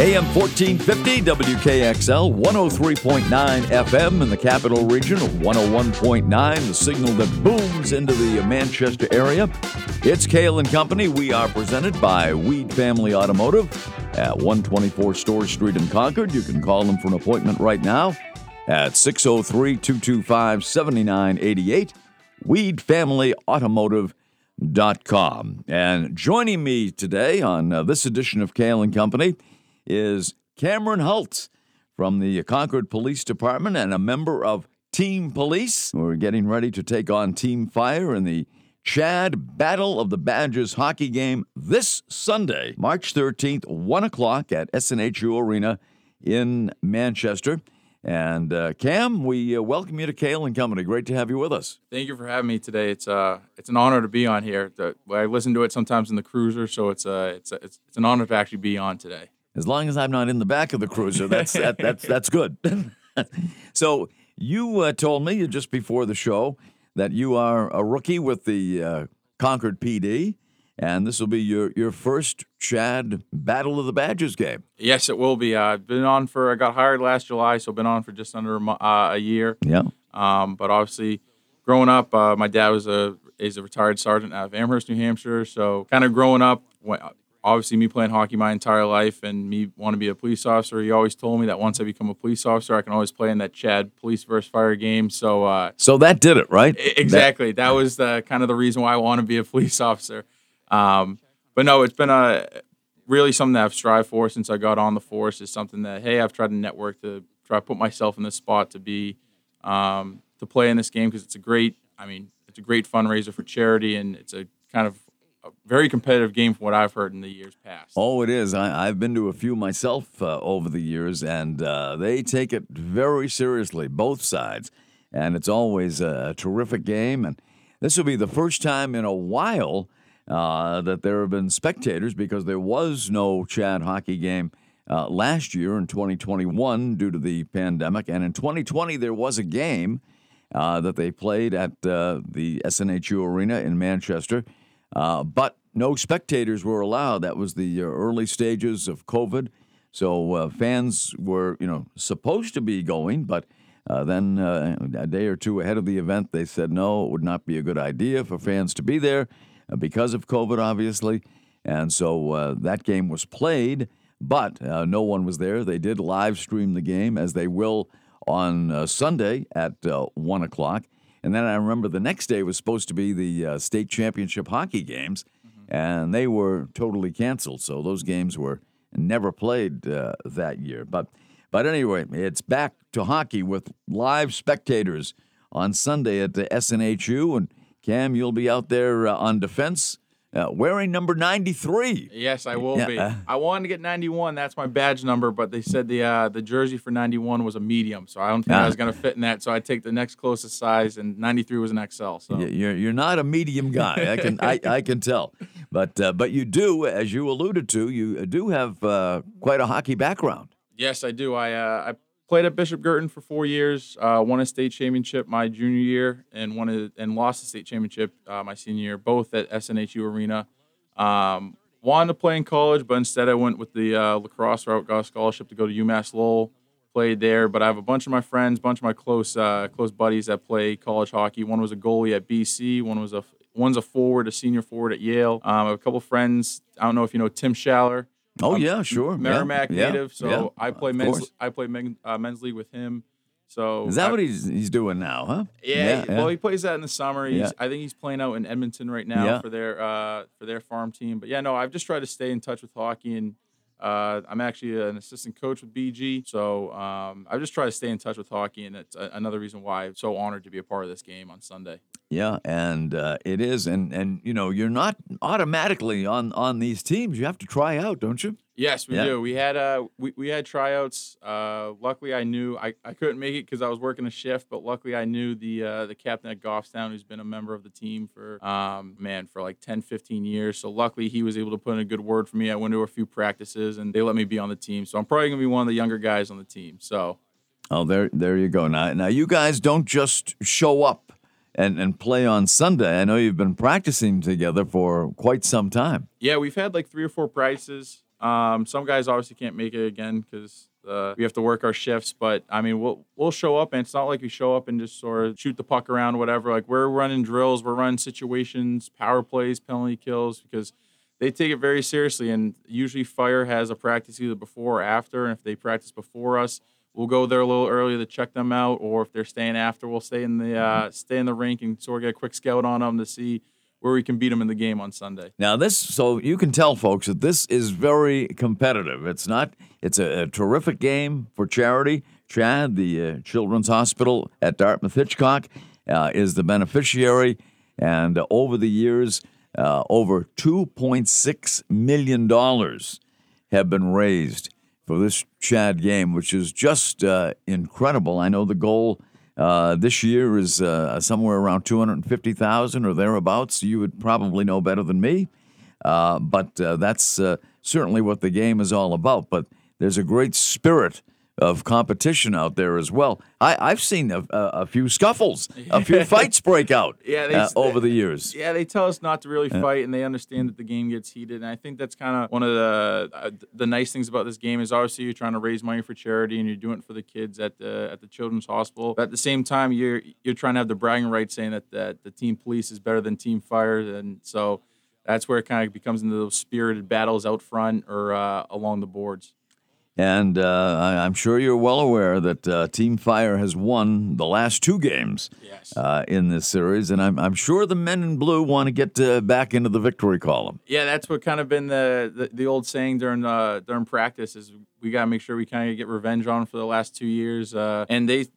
AM 1450, WKXL, 103.9 FM in the capital region, 101.9, the signal that booms into the Manchester area. It's Cale & Company. We are presented by Weed Family Automotive at 124 Storrs Street in Concord. You can call them for an appointment right now at 603-225-7988, weedfamilyautomotive.com. And joining me today on this edition of Cale & Company is Cameron Hultz from the Concord Police Department and a member of Team Police. We're getting ready to take on Team Fire in the Chad Battle of the Badgers hockey game this Sunday, March 13th, 1 o'clock at SNHU Arena in Manchester. And Cam, we welcome you to Cale & Company. Great to have you with us. Thank you for having me today. It's an honor to be on here. I listen to it sometimes in the cruiser, so it's an honor to actually be on today. As long as I'm not in the back of the cruiser, that's good. So you told me just before the show that you are a rookie with the Concord PD, and this will be your first Chad Battle of the Badgers game. Yes, it will be. I got hired last July, so been on for just under a year. Yeah. But obviously, growing up, my dad is a retired sergeant out of Amherst, New Hampshire. So kind of growing up, obviously, me playing hockey my entire life and me want to be a police officer, he always told me that once I become a police officer, I can always play in that Chad Police versus Fire game. So that did it, right? Exactly. That was kind of the reason why I want to be a police officer. But no, it's been really something that I've strived for since I got on the force. It's something that, hey, I've tried to network to try to put myself in this spot to be to play in this game because it's a great fundraiser for charity, and it's a kind of a very competitive game from what I've heard in the years past. Oh, it is. I've been to a few myself over the years, and they take it very seriously, both sides. And it's always a terrific game. And this will be the first time in a while that there have been spectators because there was no Chad hockey game last year in 2021 due to the pandemic. And in 2020, there was a game that they played at the SNHU Arena in Manchester. But no spectators were allowed. That was the early stages of COVID. So fans were, supposed to be going, but then a day or two ahead of the event, they said, no, it would not be a good idea for fans to be there because of COVID, obviously. And so that game was played, but no one was there. They did live stream the game, as they will on Sunday at 1 o'clock. And then I remember the next day was supposed to be the state championship hockey games, and they were totally canceled. So those games were never played that year. But anyway, it's back to hockey with live spectators on Sunday at the SNHU. And, Cam, you'll be out there on defense wearing number 93. Yes, I will be. I wanted to get 91. That's my badge number, but they said the jersey for 91 was a medium, so I don't think I was going to fit in that. So I take the next closest size, and 93 was an XL. So you're not a medium guy. I can tell, but you do, as you alluded to, you do have quite a hockey background. Yes, I do. I played at Bishop Guertin for 4 years, won a state championship my junior year and lost the state championship my senior year, both at SNHU Arena. Wanted to play in college, but instead I went with the lacrosse route, got a scholarship to go to UMass Lowell, played there. But I have a bunch of my friends, bunch of my close buddies that play college hockey. One was a goalie at BC, one's a forward, a senior forward at Yale. I have a couple friends, I don't know if you know Tim Schaller. Oh, yeah, sure. Merrimack native, so yeah, I play men's league with him. So is that what he's doing now, huh? Yeah. Well, he plays that in the summer. I think he's playing out in Edmonton right now for their farm team. But, I've just tried to stay in touch with hockey, and I'm actually an assistant coach with BG. So I've just tried to stay in touch with hockey, and it's another reason why I'm so honored to be a part of this game on Sunday. Yeah, and it is. And you're not automatically on these teams. You have to try out, don't you? Yes, we do. We had we had tryouts. Luckily, I knew I couldn't make it because I was working a shift, but luckily I knew the captain at Goffstown, who's been a member of the team for like 10, 15 years. So luckily he was able to put in a good word for me. I went to a few practices, and they let me be on the team. So I'm probably going to be one of the younger guys on the team. So, oh, there you go. Now you guys don't just show up and play on Sunday. I know you've been practicing together for quite some time. Yeah, we've had like 3 or 4 practices Some guys obviously can't make it again because we have to work our shifts. But, I mean, we'll show up, and it's not like we show up and just sort of shoot the puck around, whatever. Like, we're running drills. We're running situations, power plays, penalty kills, because they take it very seriously. And usually fire has a practice either before or after. And if they practice before us, we'll go there a little early to check them out. Or if they're staying after, we'll stay in the rink and sort of get a quick scout on them to see where we can beat them in the game on Sunday. Now this, so you can tell folks that this is very competitive. It's not, it's a terrific game for charity. Chad, the Children's Hospital at Dartmouth-Hitchcock is the beneficiary. And over the years, over $2.6 million have been raised for this Chad game, which is just incredible. I know the goal this year is somewhere around $250,000 or thereabouts. You would probably know better than me, but that's certainly what the game is all about. But there's a great spirit of competition out there as well. I've seen a few scuffles, a few fights break out over the years. Yeah, they tell us not to really fight, and they understand that the game gets heated. And I think that's kind of one of the nice things about this game is obviously you're trying to raise money for charity, and you're doing it for the kids at the Children's Hospital. But at the same time, you're trying to have the bragging rights saying that the team police is better than team fire, and so that's where it kind of becomes into those spirited battles out front or along the boards. And I'm sure you're well aware that Team Fire has won the last two games in this series. And I'm sure the men in blue want to get back into the victory column. Yeah, that's what kind of been the old saying during practice is we got to make sure we kind of get revenge on for the last 2 years. And they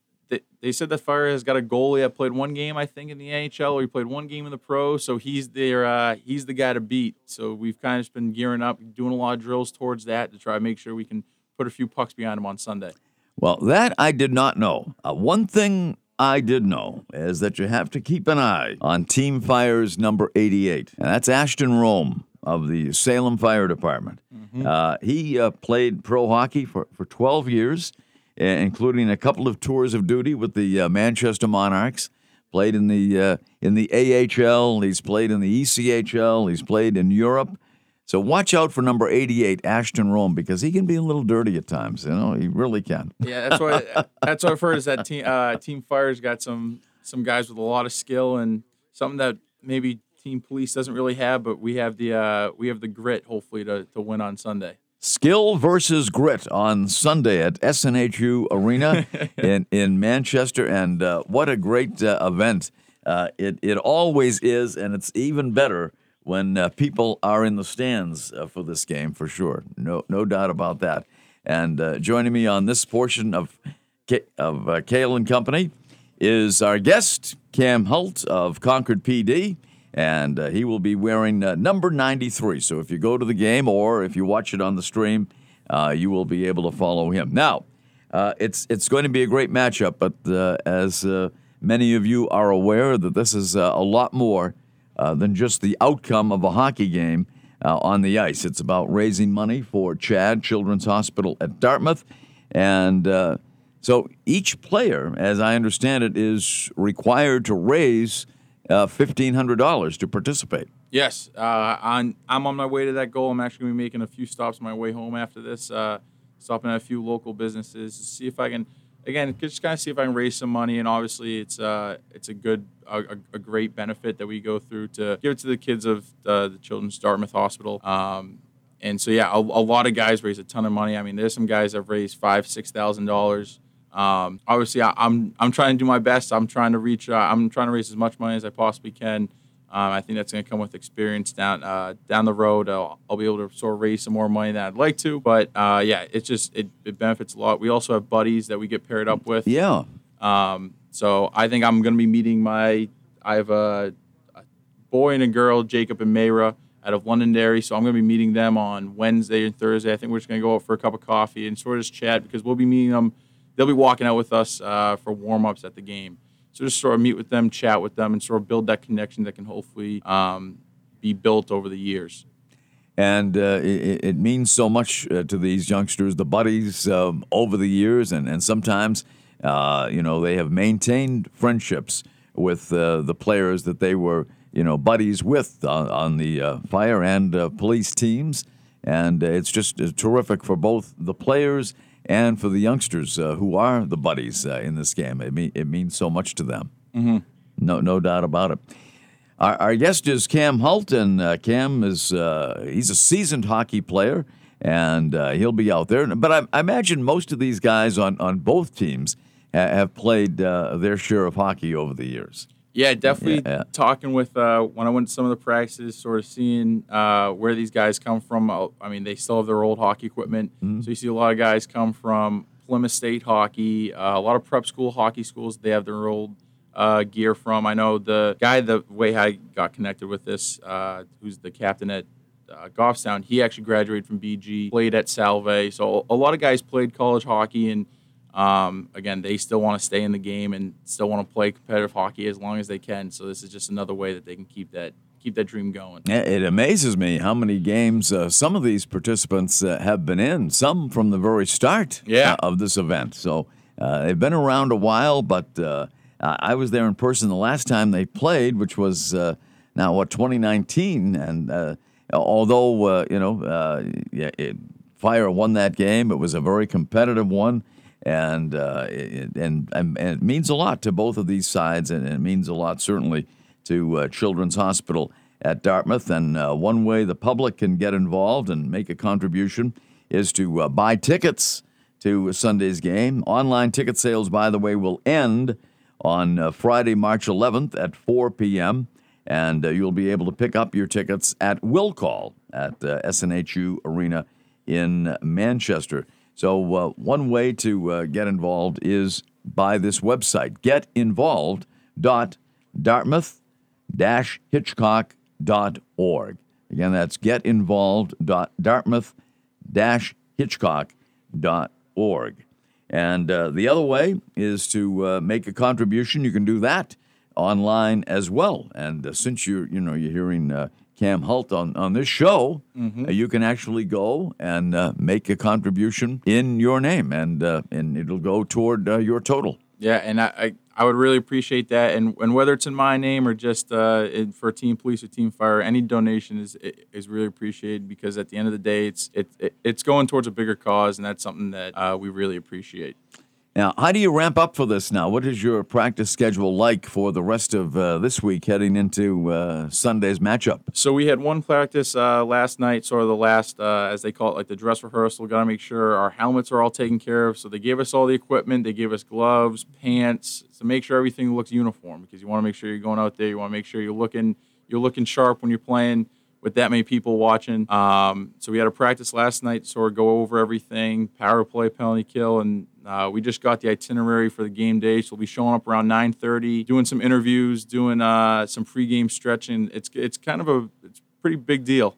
said that Fire has got a goalie that played one game, I think, in the AHL, or he played one game in the pro. So he's the guy to beat. So we've kind of just been gearing up, doing a lot of drills towards that to try to make sure we can put a few pucks behind him on Sunday. Well, that I did not know. One thing I did know is that you have to keep an eye on Team Fire's number 88, and that's Ashton Rome of the Salem Fire Department. Mm-hmm. He played pro hockey for 12 years, including a couple of tours of duty with the Manchester Monarchs. Played in the AHL. He's played in the ECHL. He's played in Europe. So watch out for number 88, Ashton Rome, because he can be a little dirty at times. You know, he really can. Yeah, that's what I've heard is that Team Fire's got some guys with a lot of skill and something that maybe Team Police doesn't really have, but we have the grit hopefully to win on Sunday. Skill versus grit on Sunday at SNHU Arena in Manchester, and what a great event it always is, and it's even better when people are in the stands for this game, for sure. No doubt about that. And joining me on this portion of Cale and Company is our guest, Cam Hultz of Concord PD, and he will be wearing number 93. So if you go to the game or if you watch it on the stream, you will be able to follow him. Now, it's going to be a great matchup, but as many of you are aware, that this is a lot more than just the outcome of a hockey game on the ice. It's about raising money for Chad Children's Hospital at Dartmouth. And so each player, as I understand it, is required to raise $1,500 to participate. Yes. I'm on my way to that goal. I'm actually going to be making a few stops on my way home after this, stopping at a few local businesses to see if I can, again, just kind of see if I can raise some money, and obviously it's a good, a great benefit that we go through to give it to the kids of the Children's Dartmouth Hospital. And so, yeah, a lot of guys raise a ton of money. I mean, there's some guys that have raised $5,000, $6,000. Obviously, I'm trying to do my best. I'm trying to raise as much money as I possibly can. I think that's going to come with experience down the road. I'll be able to sort of raise some more money than I'd like to. But, yeah, it's just it benefits a lot. We also have buddies that we get paired up with. Yeah. So I think I'm going to be meeting I have a boy and a girl, Jacob and Mayra, out of Londonderry. So I'm going to be meeting them on Wednesday and Thursday. I think we're just going to go out for a cup of coffee and sort of just chat because we'll be meeting them. They'll be walking out with us for warm-ups at the game. So just sort of meet with them, chat with them, and sort of build that connection that can hopefully be built over the years. And it means so much to these youngsters, the buddies over the years, and sometimes, they have maintained friendships with the players that they were, buddies with on the fire and police teams. And it's just terrific for both the players and for the youngsters who are the buddies in this game. It means so much to them. Mm-hmm. No doubt about it. Our guest is Cam Hultz, and Cam is he's a seasoned hockey player, and he'll be out there. But I imagine most of these guys on both teams have played their share of hockey over the years. Yeah, definitely. Yeah. Talking with when I went to some of the practices, sort of seeing where these guys come from. I mean, they still have their old hockey equipment. Mm-hmm. So you see a lot of guys come from Plymouth State hockey, a lot of prep school hockey schools. They have their old gear from. I know the guy, the way I got connected with this, who's the captain at Goffstown, he actually graduated from BG, played at Salve. So a lot of guys played college hockey, and again, they still want to stay in the game and still want to play competitive hockey as long as they can. So this is just another way that they can keep that dream going. It amazes me how many games some of these participants have been in, some from the very start of this event. So they've been around a while, but I was there in person the last time they played, which was 2019. And although, Fire won that game, it was a very competitive one. And and it means a lot to both of these sides, and it means a lot certainly to Children's Hospital at Dartmouth. And one way the public can get involved and make a contribution is to buy tickets to Sunday's game. Online ticket sales, by the way, will end on Friday, March 11th at 4 p.m., and you'll be able to pick up your tickets at Will Call at SNHU Arena in Manchester. So one way to get involved is by this website, getinvolved.dartmouth-hitchcock.org. Again, that's getinvolved.dartmouth-hitchcock.org. And the other way is to make a contribution. You can do that online as well. And since you're hearing Cam Hultz on this show, mm-hmm. You can actually go and make a contribution in your name, and it'll go toward your total. Yeah, and I would really appreciate that. And whether it's in my name or just for Team Police or Team Fire, any donation is really appreciated, because at the end of the day, it's going towards a bigger cause, and that's something that we really appreciate. Now, how do you ramp up for this now? What is your practice schedule like for the rest of this week heading into Sunday's matchup? So we had one practice last night, sort of the last, as they call it, like the dress rehearsal. Got to make sure our helmets are all taken care of. So they gave us all the equipment. They gave us gloves, pants, to make sure everything looks uniform, because you want to make sure you're going out there. You want to make sure you're looking sharp when you're playing with that many people watching. So we had a practice last night, sort of go over everything, power play, penalty kill, and we just got the itinerary for the game day, so we'll be showing up around 9:30, doing some interviews, doing some pregame stretching. It's kind of a pretty big deal.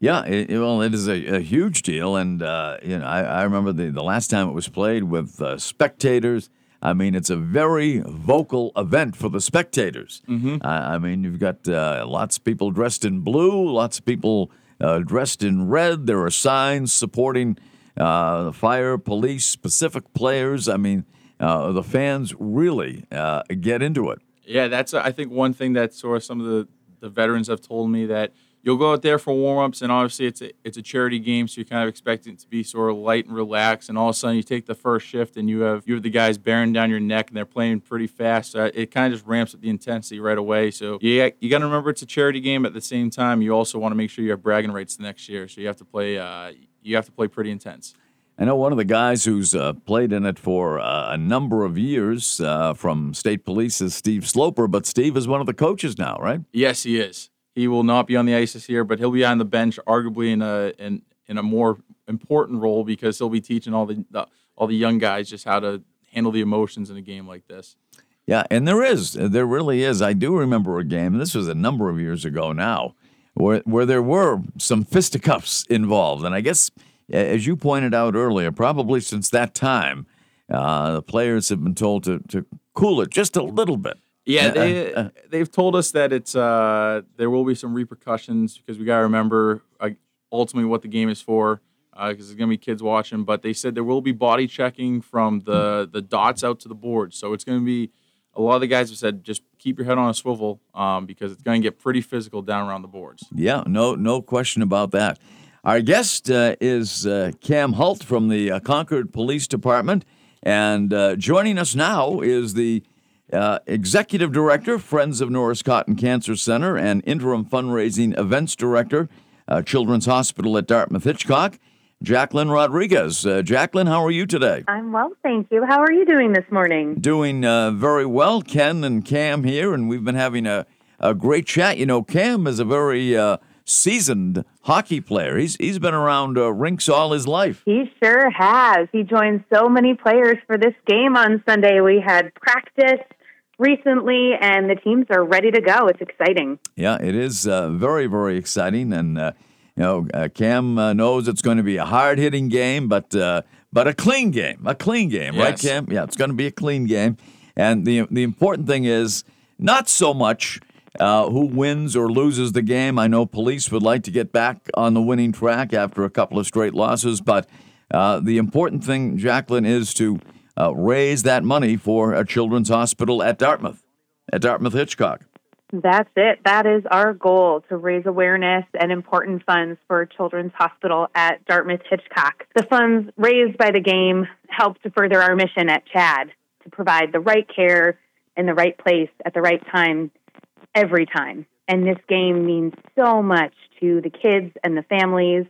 Yeah, it is a huge deal, and I remember the last time it was played with spectators. I mean, it's a very vocal event for the spectators. Mm-hmm. I mean, you've got lots of people dressed in blue, lots of people dressed in red. There are signs supporting the fire, police, specific players. I mean, the fans really get into it. Yeah, that's, I think, one thing that sort of some of the veterans have told me, that you'll go out there for warm-ups, and obviously it's a charity game, so you're kind of expecting it to be sort of light and relaxed, and all of a sudden you take the first shift, and you have the guys bearing down your neck, and they're playing pretty fast. So it kind of just ramps up the intensity right away. So yeah, you got to remember it's a charity game. At the same time, you also want to make sure you have bragging rights the next year, so you have to play pretty intense. I know one of the guys who's played in it for a number of years from state police is Steve Sloper, but Steve is one of the coaches now, right? Yes, he is. He will not be on the ice this year, but he'll be on the bench, arguably in a more important role, because he'll be teaching all the young guys just how to handle the emotions in a game like this. Yeah, and there really is. I do remember a game, and this was a number of years ago now, where there were some fisticuffs involved, and I guess, as you pointed out earlier, probably since that time, the players have been told to cool it just a little bit. Yeah, they've told us that it's there will be some repercussions, because we got to remember ultimately what the game is for, because there's going to be kids watching. But they said there will be body checking from the dots out to the board. So it's going to be, a lot of the guys have said, just keep your head on a swivel, because it's going to get pretty physical down around the boards. Yeah, no question about that. Our guest is Cam Hultz from the Concord Police Department, and joining us now is the Executive Director, Friends of Norris Cotton Cancer Center, and Interim Fundraising Events Director, Children's Hospital at Dartmouth-Hitchcock, Jacqueline Rodriguez. Jacqueline, how are you today? I'm well, thank you. How are you doing this morning? Doing very well. Ken and Cam here, and we've been having a great chat. You know, Cam is a very seasoned hockey player. He's been around rinks all his life. He sure has. He joined so many players for this game on Sunday. We had practice recently, and the teams are ready to go. It's exciting. Yeah, it is very, very exciting, and Cam knows it's going to be a hard-hitting game, but a clean game. A clean game, yes. Right, Cam? Yeah, it's going to be a clean game. And the important thing is not so much who wins or loses the game. I know police would like to get back on the winning track after a couple of straight losses, but the important thing, Jacqueline, is to raise that money for a Children's Hospital at Dartmouth-Hitchcock. That's it. That is our goal, to raise awareness and important funds for Children's Hospital at Dartmouth-Hitchcock. The funds raised by the game help to further our mission at CHAD, to provide the right care in the right place at the right time, every time. And this game means so much to the kids and the families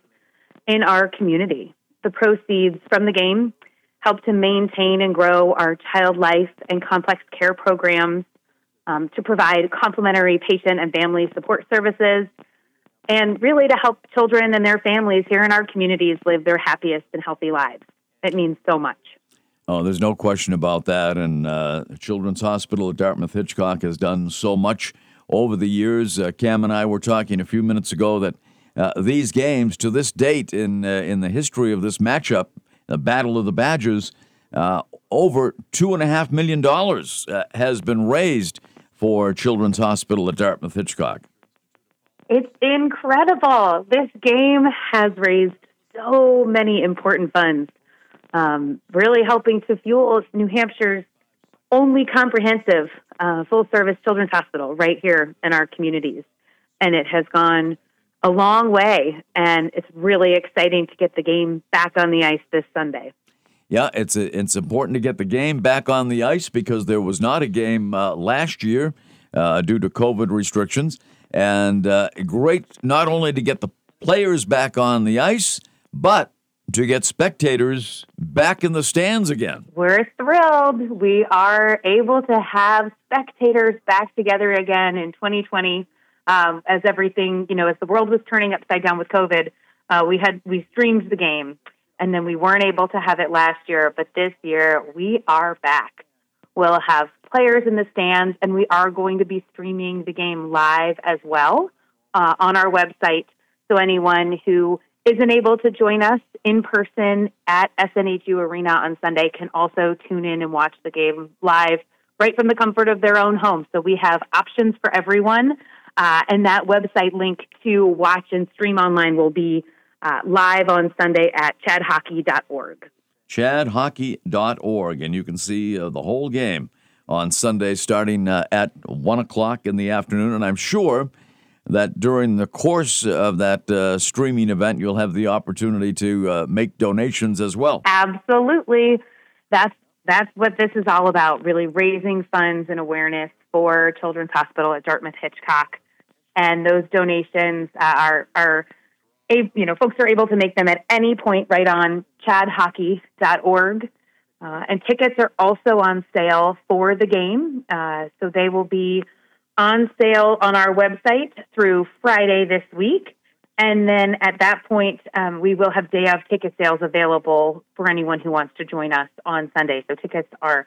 in our community. The proceeds from the game help to maintain and grow our child life and complex care programs, to provide complementary patient and family support services, and really to help children and their families here in our communities live their happiest and healthy lives. It means so much. Oh, there's no question about that. And Children's Hospital at Dartmouth-Hitchcock has done so much over the years. Cam and I were talking a few minutes ago that these games, to this date in the history of this matchup, the Battle of the Badgers, over $2.5 million has been raised for Children's Hospital at Dartmouth-Hitchcock. It's incredible. This game has raised so many important funds, really helping to fuel New Hampshire's only comprehensive full-service children's hospital right here in our communities. And it has gone a long way, and it's really exciting to get the game back on the ice this Sunday. Yeah, it's important to get the game back on the ice because there was not a game last year due to COVID restrictions. And great not only to get the players back on the ice, but to get spectators back in the stands again. We're thrilled. We are able to have spectators back together again in 2020 as everything, as the world was turning upside down with COVID, we streamed the game. And then we weren't able to have it last year, but this year we are back. We'll have players in the stands, and we are going to be streaming the game live as well on our website. So anyone who isn't able to join us in person at SNHU Arena on Sunday can also tune in and watch the game live right from the comfort of their own home. So we have options for everyone, and that website link to watch and stream online will be live on Sunday at chadhockey.org. Chadhockey.org, and you can see the whole game on Sunday starting at 1 o'clock in the afternoon, and I'm sure that during the course of that streaming event, you'll have the opportunity to make donations as well. Absolutely. That's what this is all about, really raising funds and awareness for Children's Hospital at Dartmouth-Hitchcock, and those donations are folks are able to make them at any point right on chadhockey.org. And tickets are also on sale for the game. So they will be on sale on our website through Friday this week. And then at that point, we will have day of ticket sales available for anyone who wants to join us on Sunday. So tickets are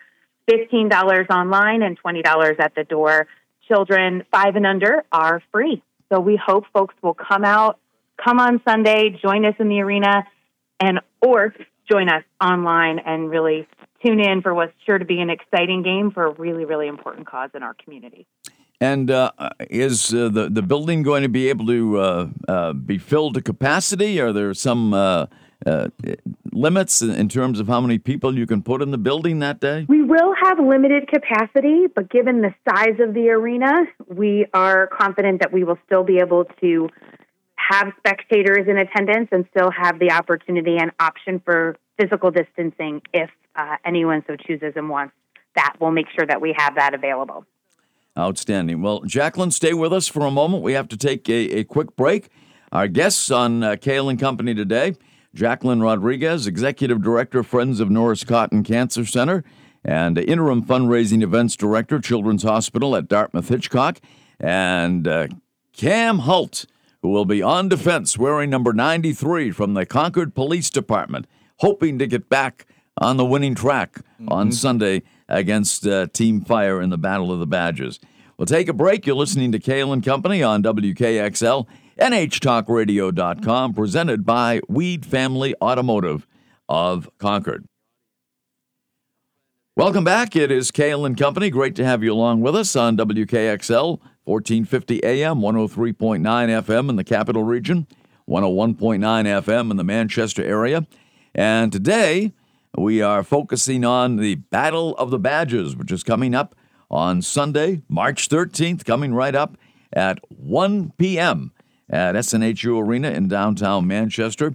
$15 online and $20 at the door. Children 5 and under are free. So we hope folks will come out. Come on Sunday, join us in the arena, or join us online and really tune in for what's sure to be an exciting game for a really, really important cause in our community. And is the building going to be able to be filled to capacity? Are there some limits in terms of how many people you can put in the building that day? We will have limited capacity, but given the size of the arena, we are confident that we will still be able to have spectators in attendance and still have the opportunity and option for physical distancing if anyone so chooses and wants that. We'll make sure that we have that available. Outstanding. Well, Jacqueline, stay with us for a moment. We have to take a quick break. Our guests on Cale & Company today, Jacqueline Rodriguez, Executive Director, Friends of Norris Cotton Cancer Center, and Interim Fundraising Events Director, Children's Hospital at Dartmouth-Hitchcock, and Cam Hultz, who will be on defense wearing number 93 from the Concord Police Department, hoping to get back on the winning track on Sunday against Team Fire in the Battle of the Badgers. We'll take a break. You're listening to Cale & Company on WKXL, NHTalkRadio.com, presented by Weed Family Automotive of Concord. Welcome back. It is Cale & Company. Great to have you along with us on WKXL, 1450 AM, 103.9 FM in the Capital Region, 101.9 FM in the Manchester area. And today, we are focusing on the Battle of the Badgers, which is coming up on Sunday, March 13th, coming right up at 1 p.m. at SNHU Arena in downtown Manchester.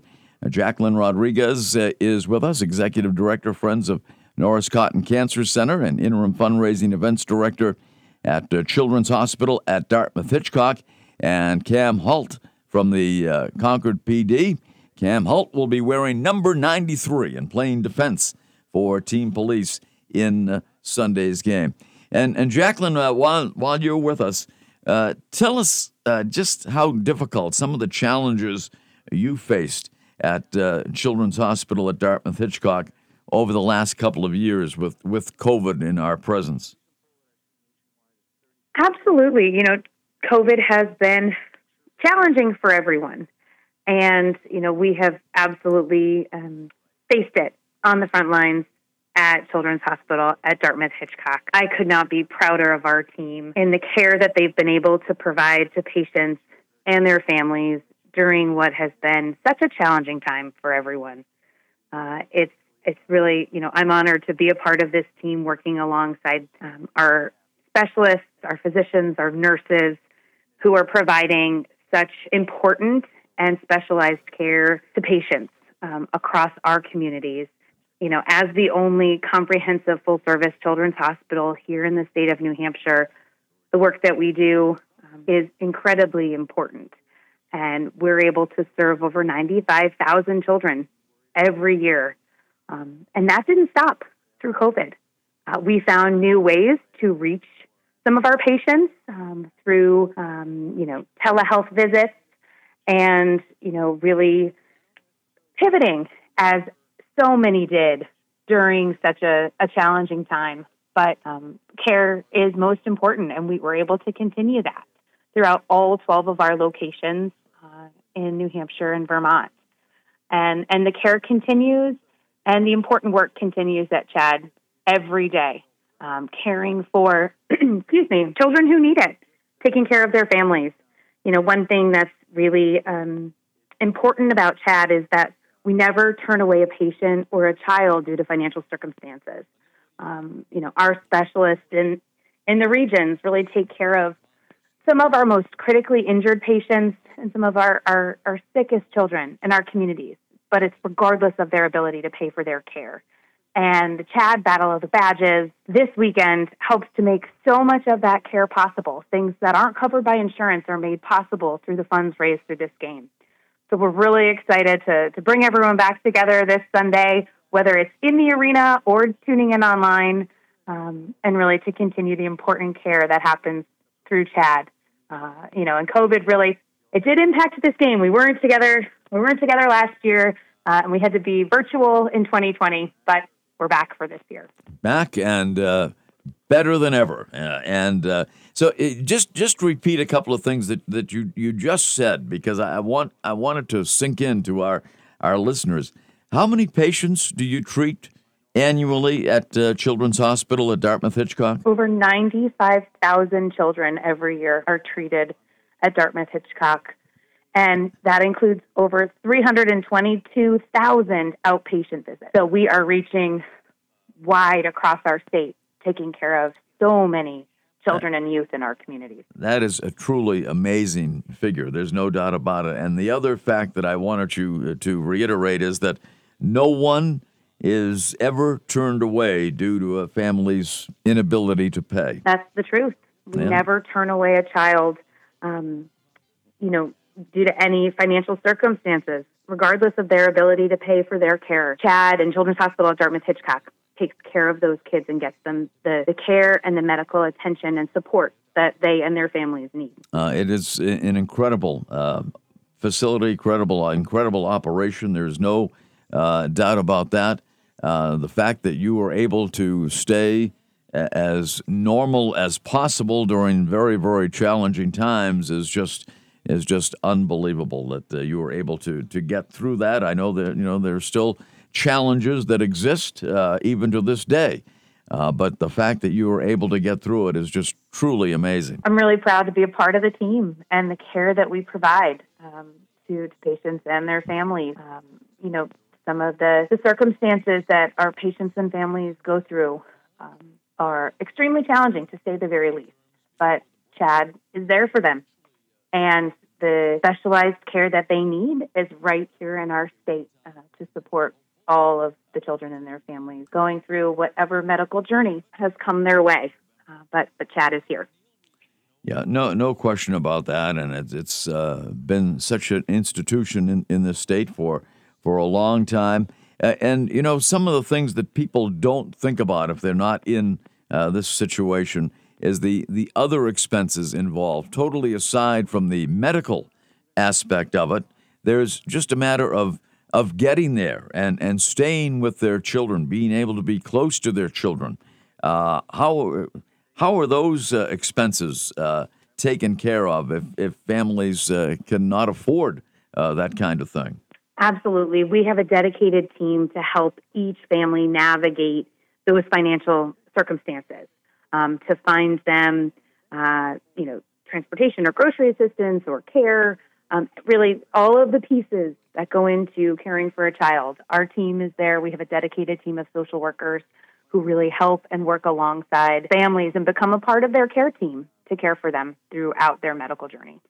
Jacqueline Rodriguez is with us, Executive Director, Friends of Norris Cotton Cancer Center and Interim Fundraising Events Director at Children's Hospital at Dartmouth-Hitchcock, and Cam Hultz from the Concord PD. Cam Hultz will be wearing number 93 and playing defense for Team Police in Sunday's game. And Jacqueline, while you're with us, tell us just how difficult some of the challenges you faced at Children's Hospital at Dartmouth-Hitchcock over the last couple of years with COVID in our presence. Absolutely. You know, COVID has been challenging for everyone. And, you know, we have absolutely faced it on the front lines at Children's Hospital at Dartmouth-Hitchcock. I could not be prouder of our team and the care that they've been able to provide to patients and their families during what has been such a challenging time for everyone. It's really, you know, I'm honored to be a part of this team working alongside our specialists, our physicians, our nurses, who are providing such important and specialized care to patients across our communities. You know, as the only comprehensive full-service children's hospital here in the state of New Hampshire, the work that we do is incredibly important. And we're able to serve over 95,000 children every year. And that didn't stop through COVID. We found new ways to reach some of our patients through, you know, telehealth visits and, you know, really pivoting as so many did during such a challenging time. But care is most important, and we were able to continue that throughout all 12 of our locations in New Hampshire and Vermont. And the care continues, and the important work continues at CHAD every day, caring for children who need it, taking care of their families. You know, one thing that's really important about CHAD is that we never turn away a patient or a child due to financial circumstances. You know, our specialists in the regions really take care of some of our most critically injured patients and some of our sickest children in our communities, but it's regardless of their ability to pay for their care. And the Chad Battle of the Badgers this weekend helps to make so much of that care possible. Things that aren't covered by insurance are made possible through the funds raised through this game. So we're really excited to bring everyone back together this Sunday, whether it's in the arena or tuning in online, and really to continue the important care that happens through CHAD. You know, and COVID really, it did impact this game. We weren't together last year, and we had to be virtual in 2020, but we're back for this year. Back and better than ever. So just repeat a couple of things that you just said, because I wanted to sink into our listeners. How many patients do you treat annually at Children's Hospital at Dartmouth-Hitchcock? Over 95,000 children every year are treated at Dartmouth-Hitchcock, and that includes over 322,000 outpatient visits. So we are reaching wide across our state, taking care of so many children and youth in our communities. That is a truly amazing figure. There's no doubt about it. And the other fact that I wanted you to reiterate is that no one is ever turned away due to a family's inability to pay. That's the truth. We never turn away a child, due to any financial circumstances, regardless of their ability to pay for their care. Chad and Children's Hospital at Dartmouth-Hitchcock takes care of those kids and gets them the care and the medical attention and support that they and their families need. It is an incredible facility, incredible operation. There's no doubt about that. The fact that you were able to stay as normal as possible during very, very challenging times is just unbelievable that you were able to get through that. I know that there's still challenges that exist even to this day, but the fact that you were able to get through it is just truly amazing. I'm really proud to be a part of the team and the care that we provide to patients and their families. Some of the circumstances that our patients and families go through are extremely challenging, to say the very least. But Chad is there for them. And the specialized care that they need is right here in our state to support all of the children and their families going through whatever medical journey has come their way. But Chad is here. Yeah, no question about that. And it's been such an institution in this state for a long time. And some of the things that people don't think about if they're not in this situation is the other expenses involved. Totally aside from the medical aspect of it, there's just a matter of getting there and staying with their children, being able to be close to their children. How are those expenses taken care of if families cannot afford that kind of thing? Absolutely. We have a dedicated team to help each family navigate those financial circumstances, to find them, transportation or grocery assistance or care, really all of the pieces that go into caring for a child. Our team is there. We have a dedicated team of social workers who really help and work alongside families and become a part of their care team to care for them throughout their medical journey.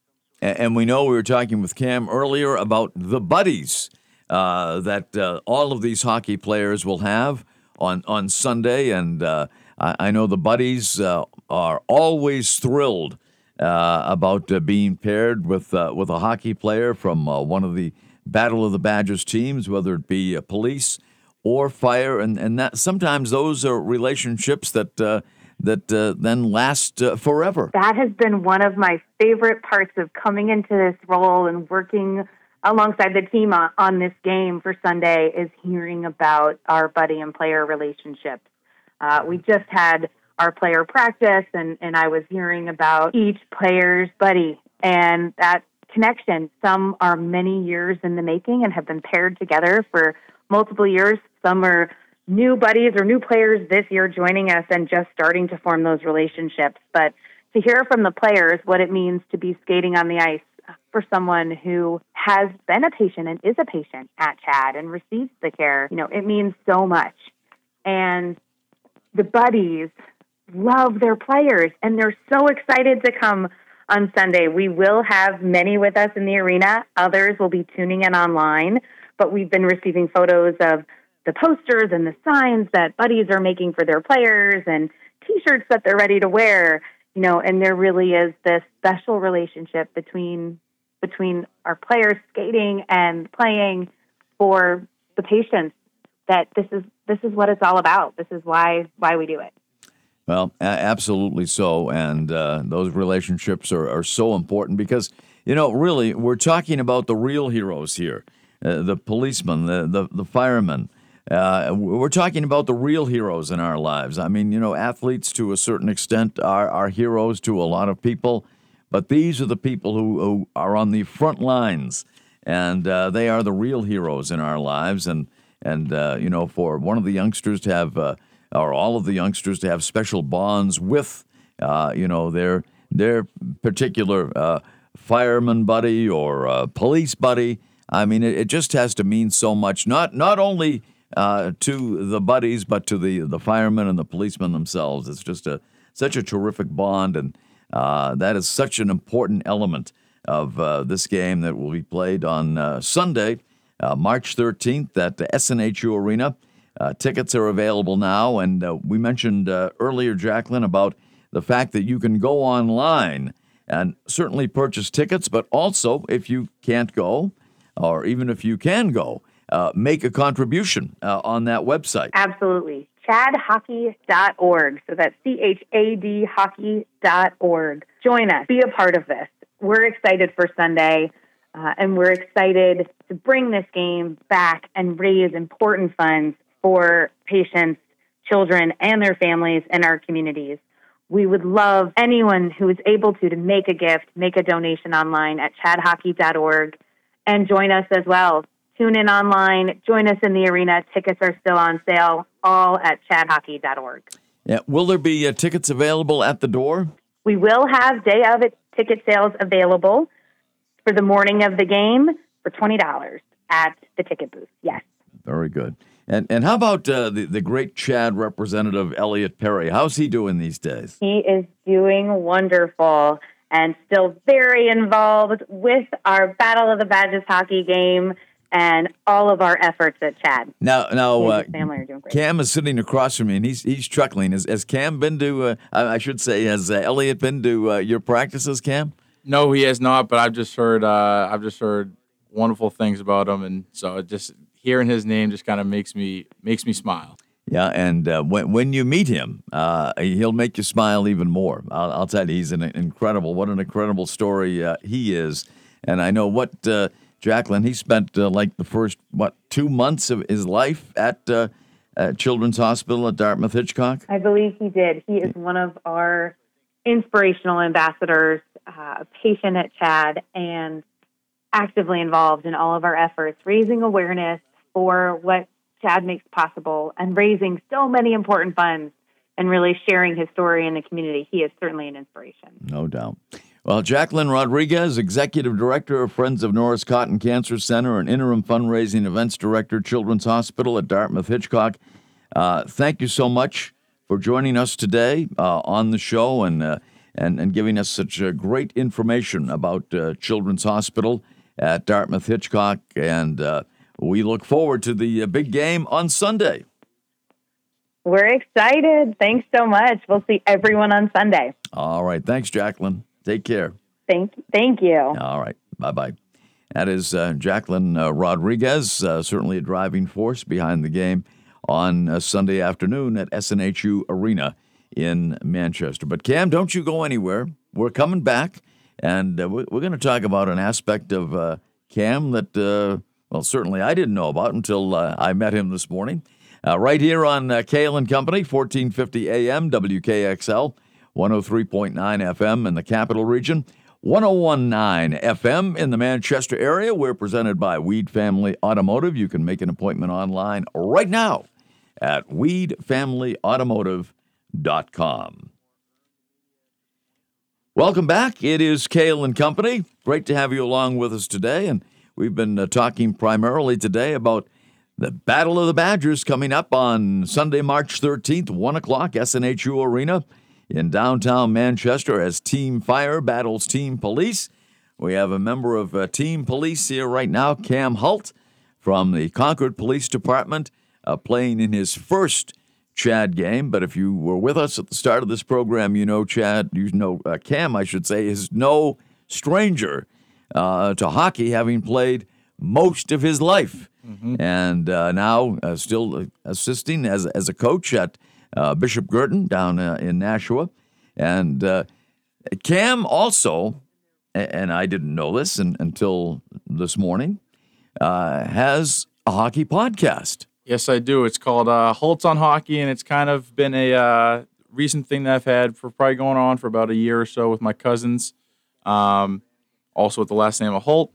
And we know we were talking with Cam earlier about the buddies that all of these hockey players will have on Sunday. And I know the buddies are always thrilled about being paired with a hockey player from one of the Battle of the Badgers teams, whether it be police or fire. And that sometimes those are relationships that then last forever. That has been one of my favorite parts of coming into this role and working alongside the team on this game for Sunday is hearing about our buddy and player relationships. We just had our player practice, and I was hearing about each player's buddy and that connection. Some are many years in the making and have been paired together for multiple years. Some are new buddies or new players this year joining us and just starting to form those relationships. But to hear from the players what it means to be skating on the ice for someone who has been a patient and is a patient at Chad and receives the care, it means so much. And the buddies love their players, and they're so excited to come on Sunday. We will have many with us in the arena. Others will be tuning in online, but we've been receiving photos of the posters and the signs that buddies are making for their players and T-shirts that they're ready to wear, and there really is this special relationship between our players skating and playing for the patients, that this is what it's all about. This is why we do it. Well, absolutely so. And those relationships are so important because, really, we're talking about the real heroes here, the policemen, the firemen. We're talking about the real heroes in our lives. I mean, athletes to a certain extent are heroes to a lot of people, but these are the people who are on the front lines, and they are the real heroes in our lives. And for one of the youngsters to have, or all of the youngsters to have special bonds with, their particular fireman buddy or police buddy. I mean, it just has to mean so much, not only to the buddies, but to the firemen and the policemen themselves. It's just such a terrific bond, and that is such an important element of this game that will be played on Sunday, March 13th at the SNHU Arena. Tickets are available now, and we mentioned earlier, Jacqueline, about the fact that you can go online and certainly purchase tickets, but also, if you can't go, or even if you can go, make a contribution on that website. Absolutely. ChadHockey.org. So that's C-H-A-D hockey.org. Join us. Be a part of this. We're excited for Sunday, and we're excited to bring this game back and raise important funds for patients, children, and their families and our communities. We would love anyone who is able to make a gift, make a donation online at ChadHockey.org, and join us as well. Tune in online, join us in the arena. Tickets are still on sale, all at ChadHockey.org. Yeah. Will there be tickets available at the door? We will have day of it ticket sales available for the morning of the game for $20 at the ticket booth. Yes. Very good. And how about the great Chad representative, Elliot Perry? How's he doing these days? He is doing wonderful and still very involved with our Battle of the Badgers hockey game and all of our efforts at Chad. Now family are doing great. Cam is sitting across from me, and he's chuckling. Has Cam been to, I should say, has Elliot been to your practices, Cam? No, he has not, but I've just heard wonderful things about him, and so it just... hearing his name just kind of makes me smile. Yeah, and when you meet him, he'll make you smile even more. I'll tell you, he's what an incredible story he is. And I know what, Jacqueline, he spent the first, 2 months of his life at Children's Hospital at Dartmouth-Hitchcock? I believe he did. He is one of our inspirational ambassadors, a patient at Chad, and actively involved in all of our efforts, raising awareness for what Chad makes possible and raising so many important funds and really sharing his story in the community. He is certainly an inspiration. No doubt. Well, Jacqueline Rodriguez, Executive Director of Friends of Norris Cotton Cancer Center and Interim Fundraising Events Director, Children's Hospital at Dartmouth-Hitchcock, thank you so much for joining us today on the show and giving us such great information about Children's Hospital at Dartmouth-Hitchcock, and we look forward to the big game on Sunday. We're excited. Thanks so much. We'll see everyone on Sunday. All right. Thanks, Jacqueline. Take care. Thank you. All right. Bye-bye. That is Jacqueline Rodriguez, certainly a driving force behind the game on Sunday afternoon at SNHU Arena in Manchester. But, Cam, don't you go anywhere. We're coming back. And we're going to talk about an aspect of Cam that, certainly I didn't know about until I met him this morning. Right here on Cale & Company, 1450 AM, WKXL, 103.9 FM in the Capital Region, 101.9 FM in the Manchester area. We're presented by Weed Family Automotive. You can make an appointment online right now at weedfamilyautomotive.com. Welcome back. It is Cale and Company. Great to have you along with us today. And we've been talking primarily today about the Battle of the Badgers coming up on Sunday, March 13th, 1 o'clock, SNHU Arena in downtown Manchester as Team Fire battles Team Police. We have a member of Team Police here right now, Cam Hultz from the Concord Police Department, playing in his first Chad game. But if you were with us at the start of this program, you know Chad, Cam, I should say, is no stranger to hockey, having played most of his life. Mm-hmm. And now still assisting as a coach at Bishop Guertin down in Nashua. And Cam also, and I didn't know this until this morning, has a hockey podcast. Yes, I do. It's called Hult on Hockey, and it's kind of been a recent thing that I've had for probably going on for about a year or so with my cousins, also with the last name of Hult.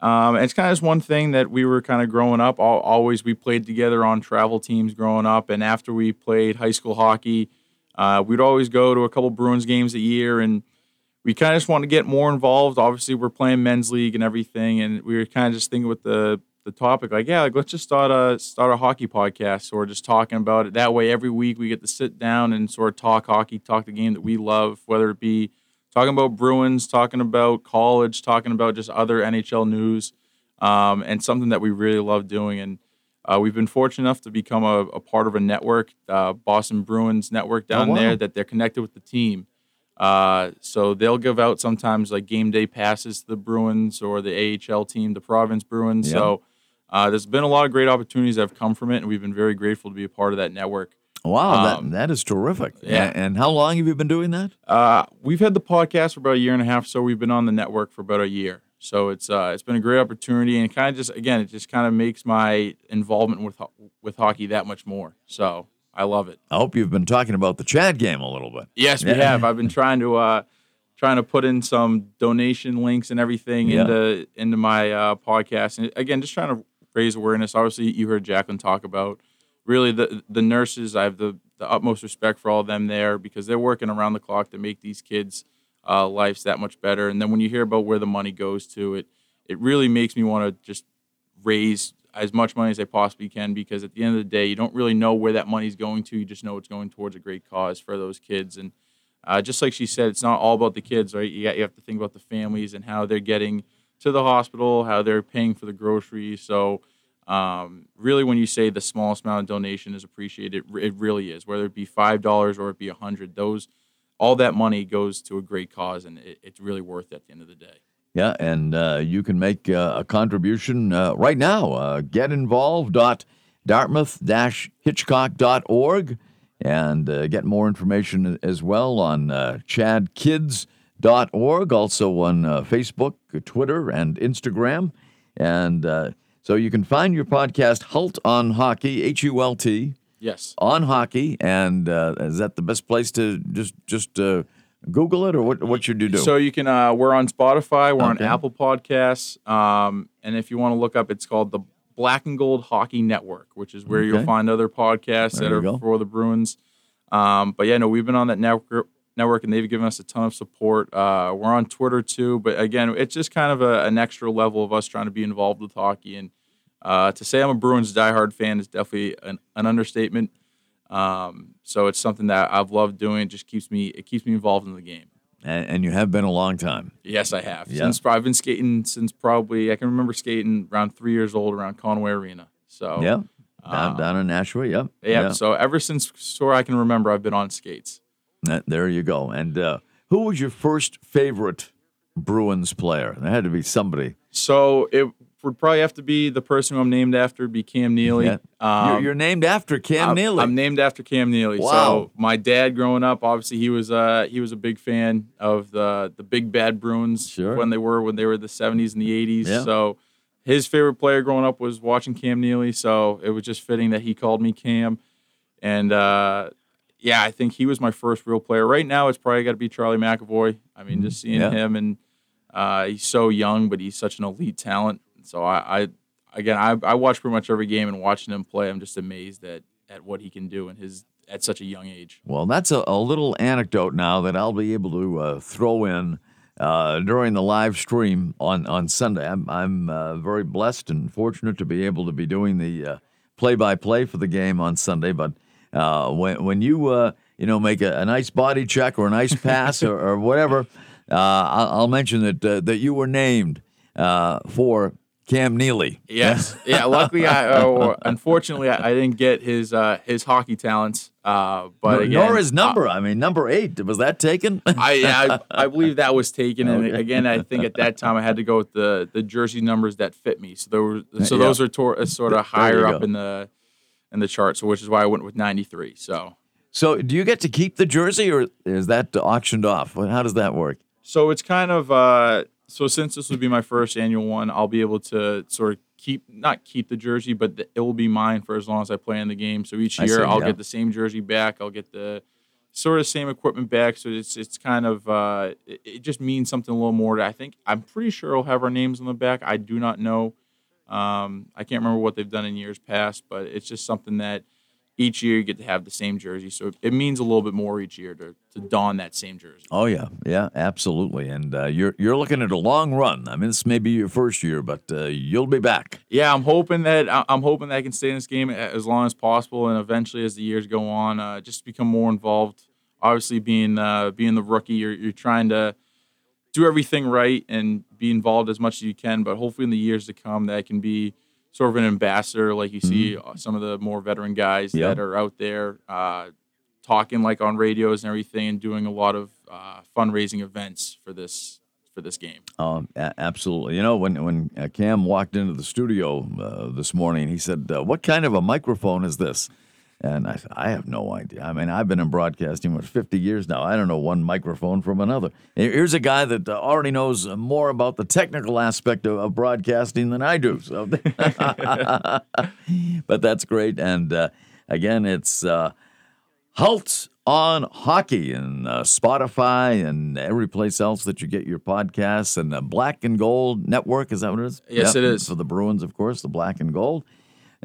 And it's kind of just one thing that we were kind of growing up. Always we played together on travel teams growing up, and after we played high school hockey, we'd always go to a couple Bruins games a year, and we kind of just wanted to get more involved. Obviously, we're playing men's league and everything, and we were kind of just thinking with the the topic, like, yeah, like, let's just start a hockey podcast. So we're just talking about it. That way, every week we get to sit down and sort of talk hockey, talk the game that we love, whether it be talking about Bruins, talking about college, talking about just other NHL news, and something that we really love doing. And we've been fortunate enough to become a part of a network, Boston Bruins network down there, that they're connected with the team. So they'll give out sometimes like game day passes to the Bruins or the AHL team, the Providence Bruins. Yeah. So there's been a lot of great opportunities that have come from it, and we've been very grateful to be a part of that network. Wow, that is terrific. Yeah. And how long have you been doing that? We've had the podcast for about a year and a half, so we've been on the network for about a year. So it's been a great opportunity, and kind of just, again, it just kind of makes my involvement with hockey that much more. So I love it. I hope you've been talking about the Chad game a little bit. Yes, we have. I've been trying to put in some donation links and everything into my podcast. And again, just trying to raise awareness. Obviously, you heard Jacqueline talk about really the nurses. I have the utmost respect for all of them there, because they're working around the clock to make these kids' lives that much better. And then when you hear about where the money goes to, it really makes me want to just raise as much money as I possibly can, because at the end of the day, you don't really know where that money's going to. You just know it's going towards a great cause for those kids. And just like she said, it's not all about the kids, right? You have to think about the families and how they're getting to the hospital, how they're paying for the groceries. So really, when you say the smallest amount of donation is appreciated, it really is, whether it be $5 or it be $100, all that money goes to a great cause, and it's really worth it at the end of the day. Yeah, and you can make a contribution right now. Getinvolved.dartmouth-hitchcock.org, and get more information as well on chadkids.org, also on Facebook, Twitter, and Instagram. And so you can find your podcast, Hult on Hockey, Hult. Yes. On Hockey, and is that the best place to just Google it, or what should you do? So you can, we're on Spotify, we're on Apple Podcasts, and if you want to look up, it's called the Black and Gold Hockey Network, which is where you'll find other podcasts that are for the Bruins. But yeah, no, we've been on that network, and they've given us a ton of support. We're on Twitter too, but again, it's just kind of an extra level of us trying to be involved with hockey. And to say I'm a Bruins diehard fan is definitely an understatement. So it's something that I've loved doing. It keeps me involved in the game. And you have been a long time. Yes, I have. Yeah. I've been skating since probably, I can remember skating around 3 years old around Conway Arena. So yeah, down in Nashua. Yep. Yeah. So ever since I can remember, I've been on skates. There you go. And who was your first favorite Bruins player? There had to be somebody. So it would probably have to be the person who I'm named after, be Cam Neely. Yeah. You're named after Cam Neely. I'm named after Cam Neely. Wow. So my dad growing up, obviously he was a big fan of the big bad Bruins when they were the 70s and the 80s. Yeah. So his favorite player growing up was watching Cam Neely. So it was just fitting that he called me Cam. And yeah, I think he was my first real player. Right now, it's probably got to be Charlie McAvoy. I mean, just seeing him, and he's so young, but he's such an elite talent. So I watch pretty much every game, and watching him play, I'm just amazed at what he can do at such a young age. Well, that's a little anecdote now that I'll be able to throw in during the live stream on Sunday. I'm very blessed and fortunate to be able to be doing the play-by-play for the game on Sunday. But when you make a nice body check or a nice pass or whatever, I'll mention that you were named for Cam Neely. Yes. Yeah. Luckily, unfortunately, I didn't get his hockey talents. But again, nor his number. I mean, number 8, was that taken? I believe that was taken. And again, I think at that time I had to go with the jersey numbers that fit me. So those are sort of higher up in the chart. So which is why I went with 93. So do you get to keep the jersey, or is that auctioned off? How does that work? So it's kind of so since this would be my first annual one, I'll be able to sort of not keep the jersey, but it will be mine for as long as I play in the game. So each year I'll get the same jersey back. I'll get the sort of same equipment back. So it's kind of it just means something a little more. I think I'm pretty sure it'll have our names on the back. I do not know. I can't remember what they've done in years past, but it's just something that each year you get to have the same jersey. So it means a little bit more each year to don that same jersey. Oh, yeah. Yeah, absolutely. And you're looking at a long run. I mean, this may be your first year, but you'll be back. Yeah, I'm hoping that I can stay in this game as long as possible, and eventually as the years go on, just become more involved. Obviously, being the rookie, you're trying to do everything right and be involved as much as you can, but hopefully in the years to come that I can be sort of an ambassador, like you see some of the more veteran guys that are out there talking like on radios and everything, and doing a lot of fundraising events for this game. Absolutely. You know, when Cam walked into the studio this morning, he said, "What kind of a microphone is this?" And I said, "I have no idea. I mean, I've been in broadcasting for 50 years now. I don't know one microphone from another." Here's a guy that already knows more about the technical aspect of broadcasting than I do. So, but that's great. And again, it's Hult on Hockey and Spotify and every place else that you get your podcasts. And the Black and Gold Network, is that what it is? Yes, it is. For the Bruins, of course, the Black and Gold.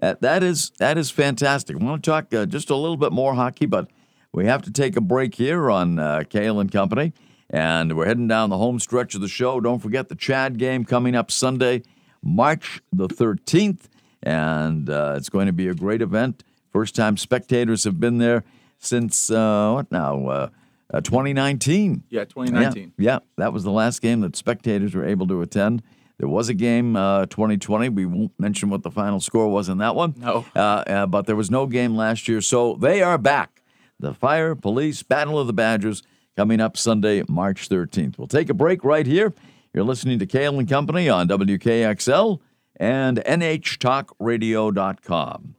That is fantastic. I want to talk just a little bit more hockey, but we have to take a break here on Cale and Company, and we're heading down the home stretch of the show. Don't forget the Chad game coming up Sunday, March the 13th, and it's going to be a great event. First-time spectators have been there since, 2019. Yeah, 2019. Yeah, that was the last game that spectators were able to attend. There was a game, 2020. We won't mention what the final score was in that one. No. But there was no game last year, so they are back. The Fire Police Battle of the Badgers coming up Sunday, March 13th. We'll take a break right here. You're listening to Cale and Company on WKXL and NHTalkRadio.com.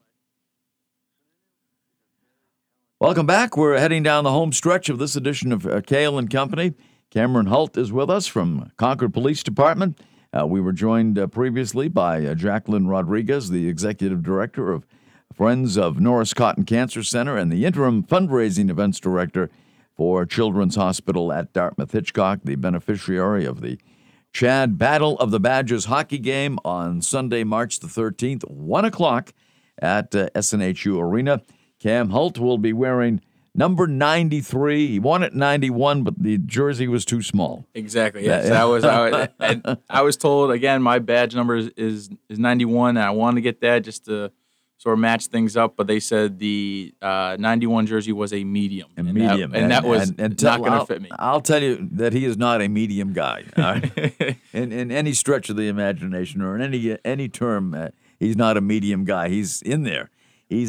Welcome back. We're heading down the home stretch of this edition of Cale and Company. Cameron Hultz is with us from Concord Police Department. We were joined previously by Jacqueline Rodriguez, the Executive Director of Friends of Norris Cotton Cancer Center and the Interim Fundraising Events Director for Children's Hospital at Dartmouth-Hitchcock, the beneficiary of the Chad Battle of the Badgers hockey game on Sunday, March the 13th, 1 o'clock at SNHU Arena. Cam Hultz will be wearing number 93, he wanted 91, but the jersey was too small. Exactly, yes. I was told, again, my badge number is 91, and I wanted to get that just to sort of match things up, but they said the 91 jersey was a medium. And that was not going to fit me. I'll tell you that he is not a medium guy. In any stretch of the imagination or in any term, he's not a medium guy. He's in there. He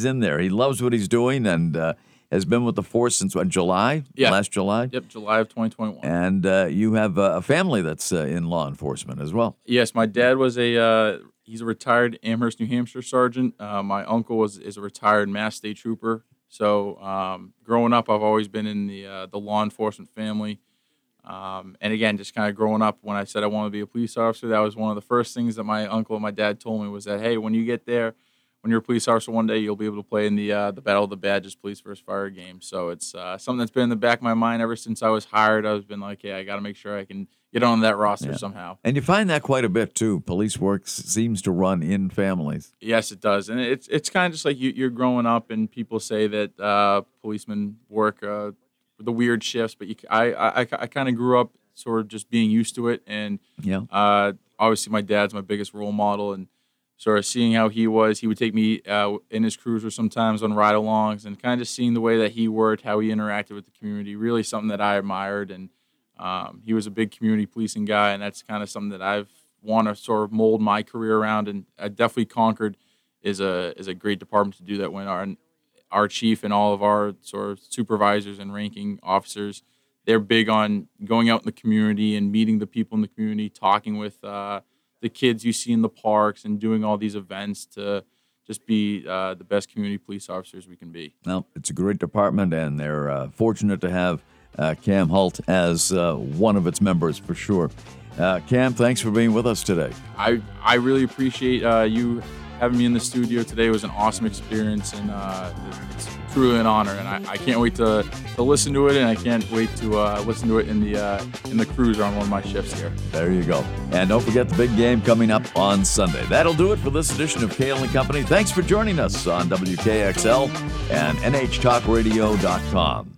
loves what he's doing, and has been with the force since July? Yeah. Last July? Yep, July of 2021. And you have a family that's in law enforcement as well. Yes, my dad was he's a retired Amherst, New Hampshire sergeant. My uncle is a retired Mass State trooper. So growing up, I've always been in the law enforcement family. And again, just kind of growing up, when I said I wanted to be a police officer, that was one of the first things that my uncle and my dad told me was that, hey, when you get there, when you're a police officer one day, you'll be able to play in the Battle of the Badgers Police versus Fire game. So it's something that's been in the back of my mind ever since I was hired. I've been like, yeah, I got to make sure I can get on that roster somehow. And you find that quite a bit, too. Police work seems to run in families. Yes, it does. And it's kind of just like you're growing up and people say that policemen work the weird shifts. But I kind of grew up sort of just being used to it. And obviously my dad's my biggest role model, and sort of seeing how he would take me in his cruiser sometimes on ride-alongs, and kind of just seeing the way that he worked, how he interacted with the community, really something that I admired. And he was a big community policing guy, and that's kind of something that I've want to sort of mold my career around. And I definitely Concord is a great department to do that when our chief and all of our sort of supervisors and ranking officers, they're big on going out in the community and meeting the people in the community, talking with the kids you see in the parks, and doing all these events to just be the best community police officers we can be. Well, it's a great department, and they're fortunate to have Cam Hultz as one of its members for sure. Cam, thanks for being with us today. I really appreciate you Having me in the studio today was an awesome experience, and it's truly an honor. And I can't wait to listen to it, and I can't wait to listen to it in the cruiser on one of my shifts here. There you go. And don't forget the big game coming up on Sunday. That'll do it for this edition of Cale & Company. Thanks for joining us on WKXL and NHTalkRadio.com.